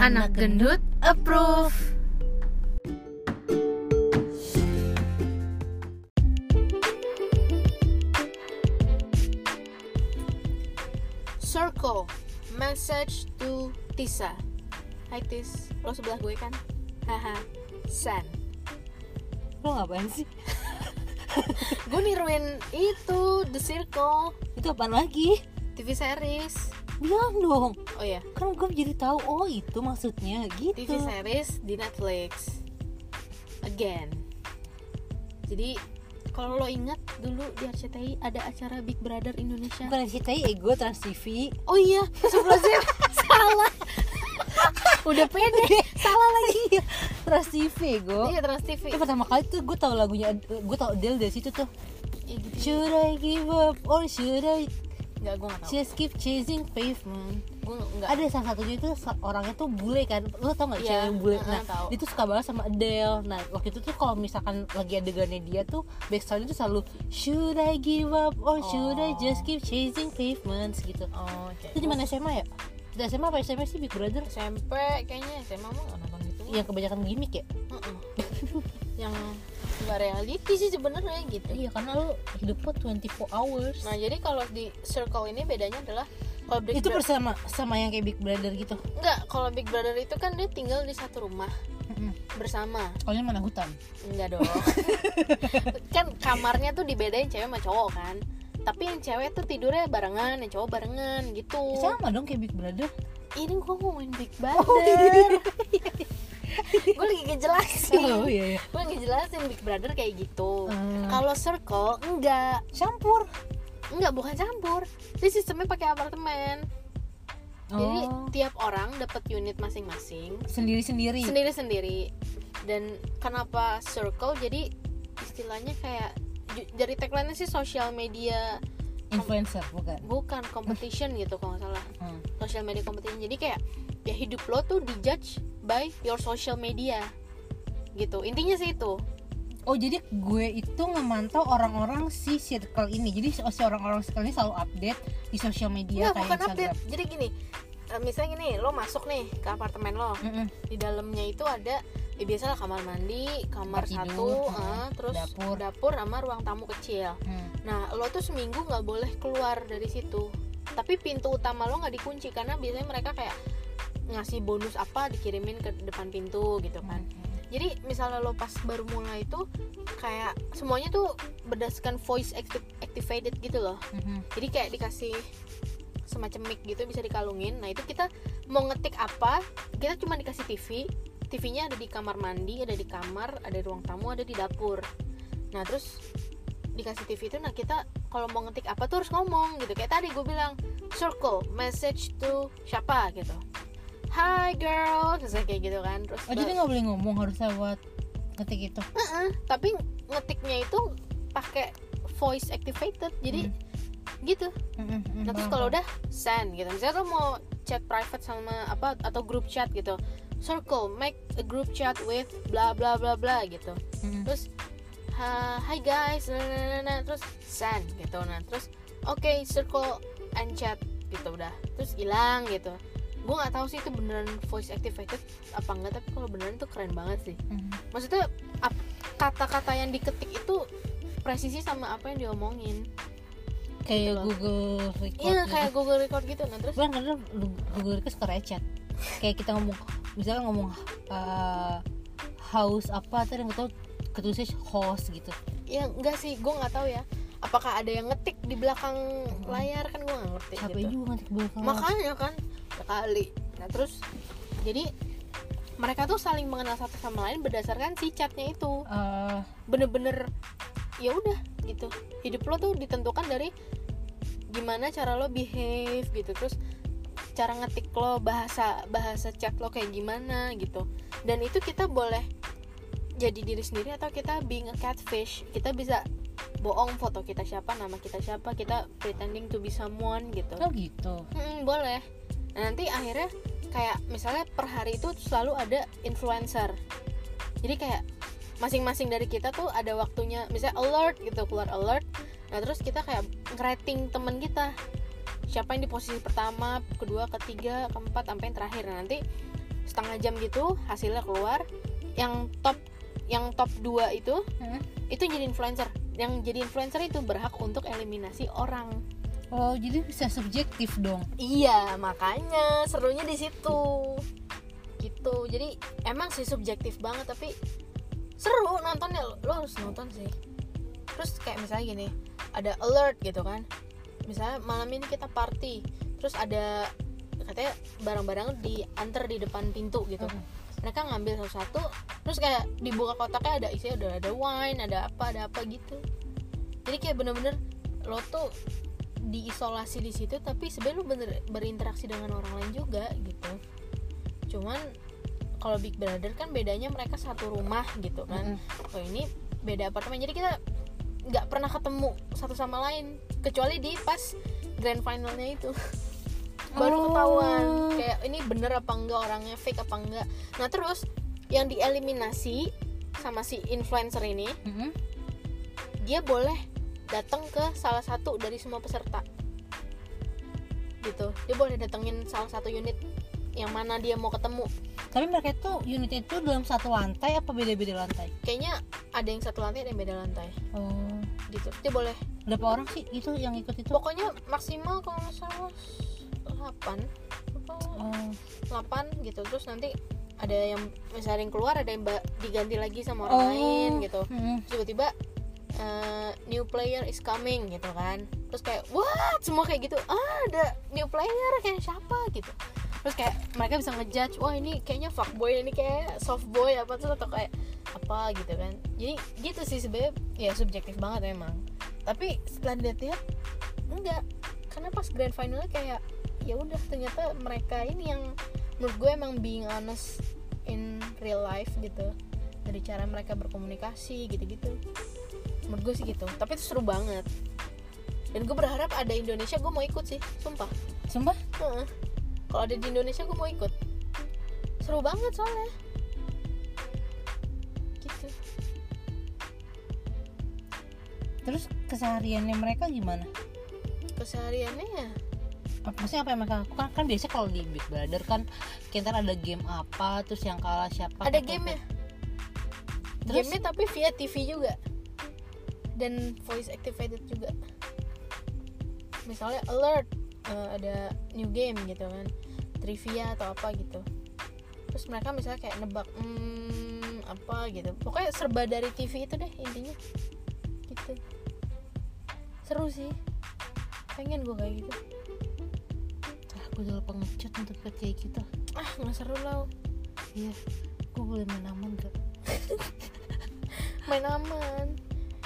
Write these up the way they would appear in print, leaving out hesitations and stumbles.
Anak gendut approve. Circle, message to Tisa. Hai Tis, lo sebelah gue kan? Haha, San. Lo ngapain sih? Gue niruin itu, The Circle. Itu apaan lagi? TV series. Bilang dong. Oh iya, kan gue jadi tahu. Oh itu maksudnya gitu. TV series di Netflix. Again. Jadi kalau lo ingat dulu di RCTI ada acara Big Brother Indonesia. Bukan RCTI, ego TransTV. Oh iya, sebelumnya salah. Udah pede, salah lagi. TransTV ego. Iya TransTV. Itu pertama kali tuh gue tahu lagunya, gue tahu Adele dari situ tuh. Should I give up or should I? Enggak, gue gak tau. Just keep chasing pavement. Ada salah satunya itu orangnya tuh bule kan. Lo tau gak cewek bule? Nah, itu suka banget sama Adele. Nah, waktu itu tuh kalau misalkan lagi adegannya dia tuh backstory-nya tuh selalu should I give up or should I just keep chasing pavements gitu. Oh, okay. Itu dimana SMA ya? Udah SMA apa SMA sih Big Brother? SMP kayaknya. SMA mah gak nonton gitu. Yang kebanyakan gimmick ya? Yang gak reality sih sebenarnya gitu. Iya, karena lo hidupnya 24 hours. Nah, jadi kalau di Circle ini bedanya adalah kalau Big Brother itu sama yang kayak Big Brother gitu. Enggak, kalau Big Brother itu kan dia tinggal di satu rumah bersama. Oh, ini mana hutan? Enggak dong. Kan kamarnya tuh dibedain cewek sama cowok kan. Tapi yang cewek tuh tidurnya barengan, yang cowok barengan gitu. Sama dong kayak Big Brother. Ini gua ngomongin Big Brother. Gue lagi ngejelasin, gue ngejelasin Big Brother kayak gitu. Kalau Circle enggak campur, enggak, bukan campur. Jadi sistemnya pakai apartemen. Jadi tiap orang dapat unit masing-masing. Sendiri-sendiri. Dan kenapa Circle? Jadi istilahnya kayak dari tagline-nya sih social media influencer, bukan competition gitu kalau nggak salah. Social media competition. Jadi kayak ya hidup lo tuh dijudge by your social media gitu, intinya sih itu. Oh, jadi gue itu ngemantau orang-orang si circle ini. Jadi si orang-orang circle ini selalu update di social media. Nggak, kayak bukan Instagram. Update, jadi gini, misalnya gini, lo masuk nih ke apartemen lo. Di dalamnya itu ada biasalah kamar mandi, kamar satu, terus dapur sama ruang tamu kecil. Nah, lo tuh seminggu nggak boleh keluar dari situ, tapi pintu utama lo nggak dikunci karena biasanya mereka kayak ngasih bonus apa dikirimin ke depan pintu gitu kan. Jadi misalnya lo pas baru mulai itu kayak semuanya tuh berdasarkan voice activated gitu loh. Jadi kayak dikasih semacam mic gitu bisa dikalungin. Nah itu kita mau ngetik apa, kita cuma dikasih TV-nya ada di kamar mandi, ada di kamar, ada di ruang tamu, ada di dapur. Nah terus dikasih TV itu, nah kita kalau mau ngetik apa tuh harus ngomong gitu. Kayak tadi gue bilang circle message to siapa gitu, hi girl, terusnya kayak gitu kan. Terus jadi nggak boleh ngomong, harus lewat ngetik itu. Tapi ngetiknya itu pakai voice activated, jadi gitu. Nah terus kalau udah send gitu, misalnya lo mau chat private sama apa atau group chat gitu, circle make a group chat with bla bla bla bla gitu. Terus hi guys, nah, terus send gitu. Nah terus okay, circle and chat gitu udah, terus hilang gitu. Gue nggak tahu sih itu beneran voice activated apa enggak, tapi kalau beneran tuh keren banget sih. Maksudnya kata-kata yang diketik itu presisi sama apa yang diomongin. Kayak gitu Google Record. Iya, kayak gitu. Google Record gitu. Nah terus bener Google Record suka recet. Kayak kita ngomong, misalnya ngomong house apa, terus yang tahu ketulisnya host gitu. Ya enggak sih, gue nggak tahu ya. Apakah ada yang ngetik di belakang layar, kan gue nggak ngerti. Siapa gitu. Juga ngetik belakang. Makanya kan kali. Nah terus jadi mereka tuh saling mengenal satu sama lain berdasarkan si chatnya itu. Bener-bener ya udah gitu. Hidup lo tuh ditentukan dari gimana cara lo behave gitu, terus cara ngetik lo, bahasa chat lo kayak gimana gitu. Dan itu kita boleh jadi diri sendiri atau kita being a catfish. Kita bisa bohong, foto kita siapa, nama kita siapa, kita pretending to be someone gitu. Oh gitu. Boleh. Nah, nanti akhirnya kayak misalnya per hari itu selalu ada influencer. Jadi kayak masing-masing dari kita tuh ada waktunya, misalnya alert gitu, keluar alert. Nah terus kita kayak ngerating temen kita, siapa yang di posisi pertama, kedua, ketiga, keempat, sampai yang terakhir. Nah, nanti setengah jam gitu hasilnya keluar. Yang top 2 itu itu jadi influencer. Yang jadi influencer itu berhak untuk eliminasi orang. Oh, jadi bisa subjektif dong. Iya, makanya serunya di situ. Gitu. Jadi emang sih subjektif banget, tapi seru nontonnya, lo harus nonton sih. Terus kayak misalnya gini, ada alert gitu kan. Misalnya malam ini kita party, terus ada katanya barang-barang diantar di depan pintu gitu. Mereka ngambil satu-satu, terus kayak dibuka kotaknya ada isinya, udah ada wine, ada apa gitu. Jadi kayak bener-bener lo tuh diisolasi di situ, tapi sebenarnya lo bener berinteraksi dengan orang lain juga gitu. Cuman kalau Big Brother kan bedanya mereka satu rumah gitu kan. Kalau ini beda apartemen, jadi kita nggak pernah ketemu satu sama lain kecuali di pas grand finalnya itu. Baru ketahuan kayak ini bener apa enggak, orangnya fake apa enggak. Nah terus yang dieliminasi sama si influencer ini, dia boleh datang ke salah satu dari semua peserta gitu. Dia boleh datengin salah satu unit yang mana dia mau ketemu. Tapi mereka itu unit itu dalam satu lantai apa beda-beda lantai? Kayaknya ada yang satu lantai, ada yang beda lantai. Oh gitu. Dia boleh berapa orang sih itu yang ikut itu? Pokoknya maksimal kalau nggak salah 8 gitu. Terus nanti ada yang misalnya yang keluar, ada yang diganti lagi sama orang lain gitu. Terus tiba-tiba new player is coming gitu kan. Terus kayak what, semua kayak gitu, ada new player kayak siapa gitu. Terus kayak mereka bisa ngejudge, wah ini kayaknya fuckboy, ini kayak softboy apa tuh, atau kayak apa gitu kan. Jadi gitu sih sebenarnya, ya subjektif banget emang. Tapi setelah dilihat-lihat enggak, karena pas grand finalnya kayak ya udah, ternyata mereka ini yang menurut gue emang being honest in real life gitu, dari cara mereka berkomunikasi gitu-gitu. Menurut gue sih gitu, tapi itu seru banget. Dan gue berharap ada Indonesia, gue mau ikut sih, sumpah? Kalau ada di Indonesia gue mau ikut, seru banget soalnya gitu. Terus kesehariannya mereka gimana? Kesehariannya ya maksudnya apa yang mereka lakukan? Kan biasanya kalau di Big Brother kan kita ada game apa, terus yang kalah siapa, ada gamenya. Terus gamenya tapi via TV juga dan voice activated juga. Misalnya alert, ada new game gitu kan, trivia atau apa gitu. Terus mereka misalnya kayak nebak apa gitu. Pokoknya serba dari TV itu deh intinya gitu. Seru sih, pengen gue kayak gitu. Gue udah pengecut untuk kayak gitu. Nggak seru lo. Iya, gue boleh main aman gak? Main aman.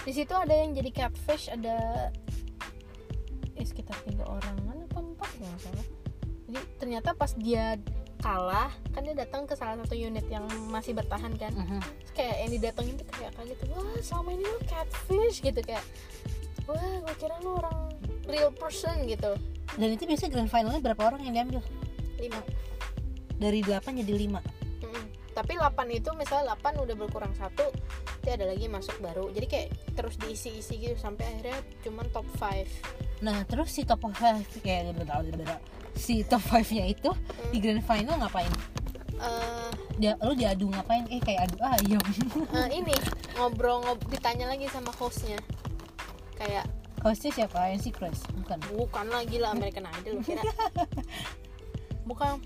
Di situ ada yang jadi catfish, ada sekitar 3 orangan apa 4 nggak salah. Jadi ternyata pas dia kalah kan, dia datang ke salah satu unit yang masih bertahan kan. Kayak yang didatengin tuh kayak gitu, wah selama ini lo catfish gitu, kayak wah gue kira lo orang real person gitu. Dan itu biasanya grand finalnya berapa orang yang diambil? 5. Dari 8 jadi 5? Tapi 8 itu misalnya 8 udah berkurang 1, nanti ada lagi masuk baru. Jadi kayak terus diisi-isi gitu sampai akhirnya cuman top 5. Nah terus si top 5 kayak si top 5 nya itu di grand final ngapain? Lo diadu ngapain? Kayak adu ayam. Ini ngobrol-ngobrol, ditanya lagi sama hostnya. Kayak hostnya siapa? Yang si Chris? Bukan lagi lah, American Idol lo kira. Bukan.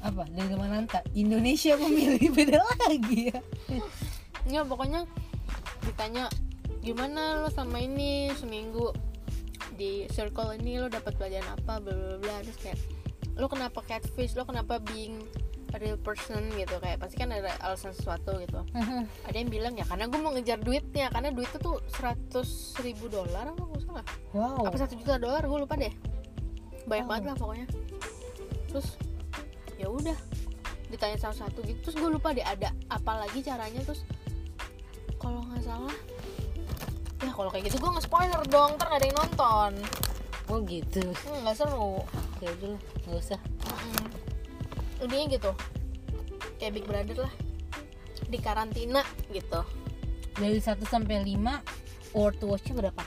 Apa? Dari mana anta? Indonesia memilih beda lagi ya. Ya pokoknya ditanya gimana lo sama ini seminggu di Circle ini, lo dapat pelajaran apa, bla bla bla. Terus kayak lo kenapa catfish, lo kenapa being a real person gitu, kayak pasti kan ada alasan sesuatu gitu. Ada yang bilang ya karena gue mau ngejar duitnya, karena duit itu tuh $100,000 apa nggak salah. Wow. Apa $1 juta, gue lupa deh. Banyak banget lah pokoknya. Terus ya udah ditanya satu-satu gitu, terus gue lupa deh ada apa lagi caranya. Terus kalau nggak salah ya kalau kayak gitu gue nge-spoiler dong, ntar nggak ada yang nonton. Oh gitu. Nggak seru. Ya udah, nggak usah. Lebihnya gitu, kayak Big Brother lah, di karantina gitu. Dari 1-5 worth watch-nya berapa?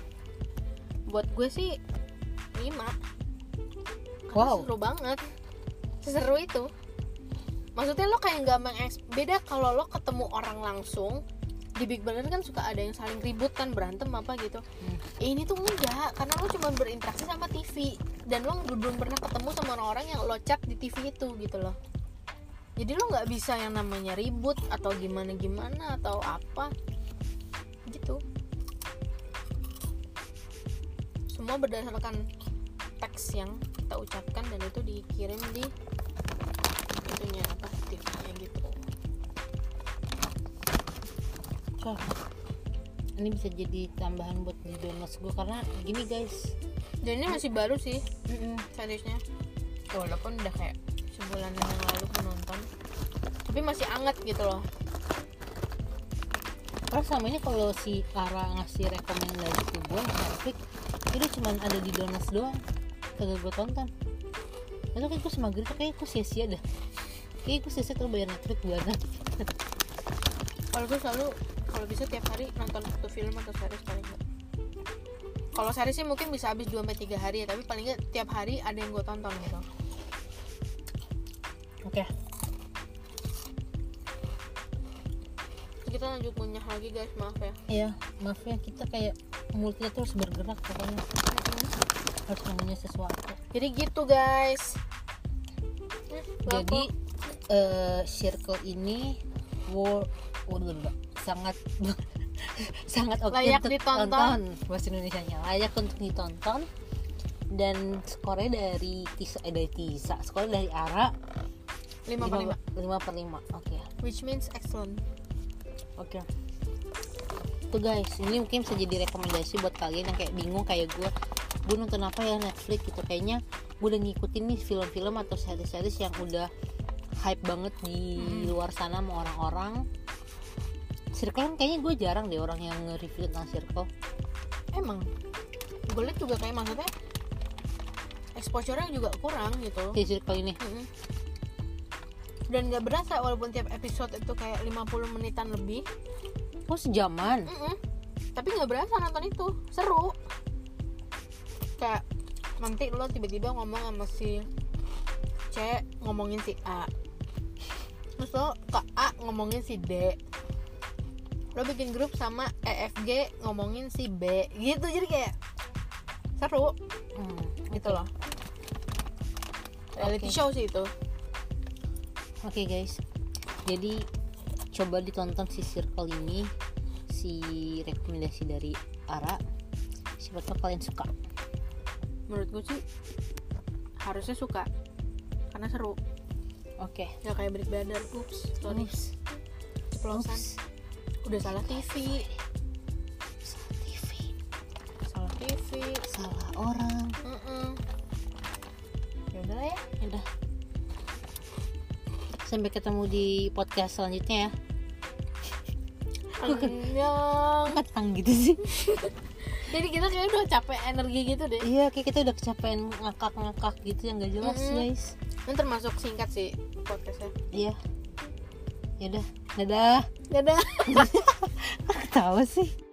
Buat gue sih 5. Karena seru banget, seseru itu. maksudnya lo kayak nggak beda kalau lo ketemu orang langsung. Di Big Brother kan suka ada yang saling ribut kan, berantem apa gitu. Ini tuh enggak, karena lo cuma berinteraksi sama TV dan lo belum pernah ketemu sama orang yang lo chat di TV itu gitu loh. Jadi lo nggak bisa yang namanya ribut atau gimana atau apa gitu. Semua berdasarkan teks yang kita ucapkan dan itu dikirim di itunya apa TV-nya gitu. Oh, ini bisa jadi tambahan buat download gue karena gini guys, dan ini masih baru sih seriesnya, walaupun udah kayak sebulan yang lalu penonton tapi masih anget gitu loh. Karena selama ini kalau si Ara ngasih rekomendasi ke gue Netflix itu cuma ada di download doang, kagak gue tonton. Lalu kayak gue semagri tuh kayak gue sia-sia dah, kayak gue sia-sia terbayar Netflix banget. Kalau gue selalu kalau bisa tiap hari nonton satu film atau series paling enggak. Kalau series sih mungkin bisa habis 2-3 hari ya, tapi paling enggak tiap hari ada yang gue tonton gitu. Oke. Kita lanjut punya lagi guys, maaf ya. Iya, maaf ya, kita kayak mulutnya terus bergerak pokoknya. Harus ngomongnya sesuatu. Jadi gitu guys. Jadi circle ini sangat layak ditonton, bahasa Indonesianya layak untuk ditonton, dan skornya dari skornya dari Ara 5/5. Oke. Which means excellent. Oke. Tuh guys, ini mungkin bisa jadi rekomendasi buat kalian yang kayak bingung kayak gue nonton apa ya Netflix gitu, kayaknya gue udah ngikutin nih film-film atau series-series yang udah hype banget di luar sana sama orang-orang. Circle kayaknya gue jarang deh orang yang nge-review tentang Circle. Emang gue liat juga kayak maksudnya exposure-nya juga kurang gitu di Circle ini. Dan gak berasa walaupun tiap episode itu kayak 50 menitan lebih. Oh sejaman. Tapi gak berasa nonton itu, seru. Kayak nanti lo tiba-tiba ngomong sama si C ngomongin si A, terus lo ke A ngomongin si D, lo bikin grup sama EFG ngomongin si B gitu, jadi kayak seru gitu loh. Reality show sih itu. Oke guys, jadi coba ditonton si Circle ini, si rekomendasi dari Ara, siapa tau kalian suka. Menurut gue sih harusnya suka karena seru. Oke. Gak kayak Big Brother. Ceplosan. Udah salah TV. Salah orang. Yaudah ya. Yaudah. Sampai ketemu di podcast selanjutnya ya. Annyeong. Ketang gitu sih. Jadi kita kayaknya udah capek energi gitu deh. Iya, kayak kita udah kecapean ngakak-ngakak gitu yang gak jelas guys. Ini termasuk singkat sih podcastnya. Iya. Yaudah. Dadah. Ketawa sih.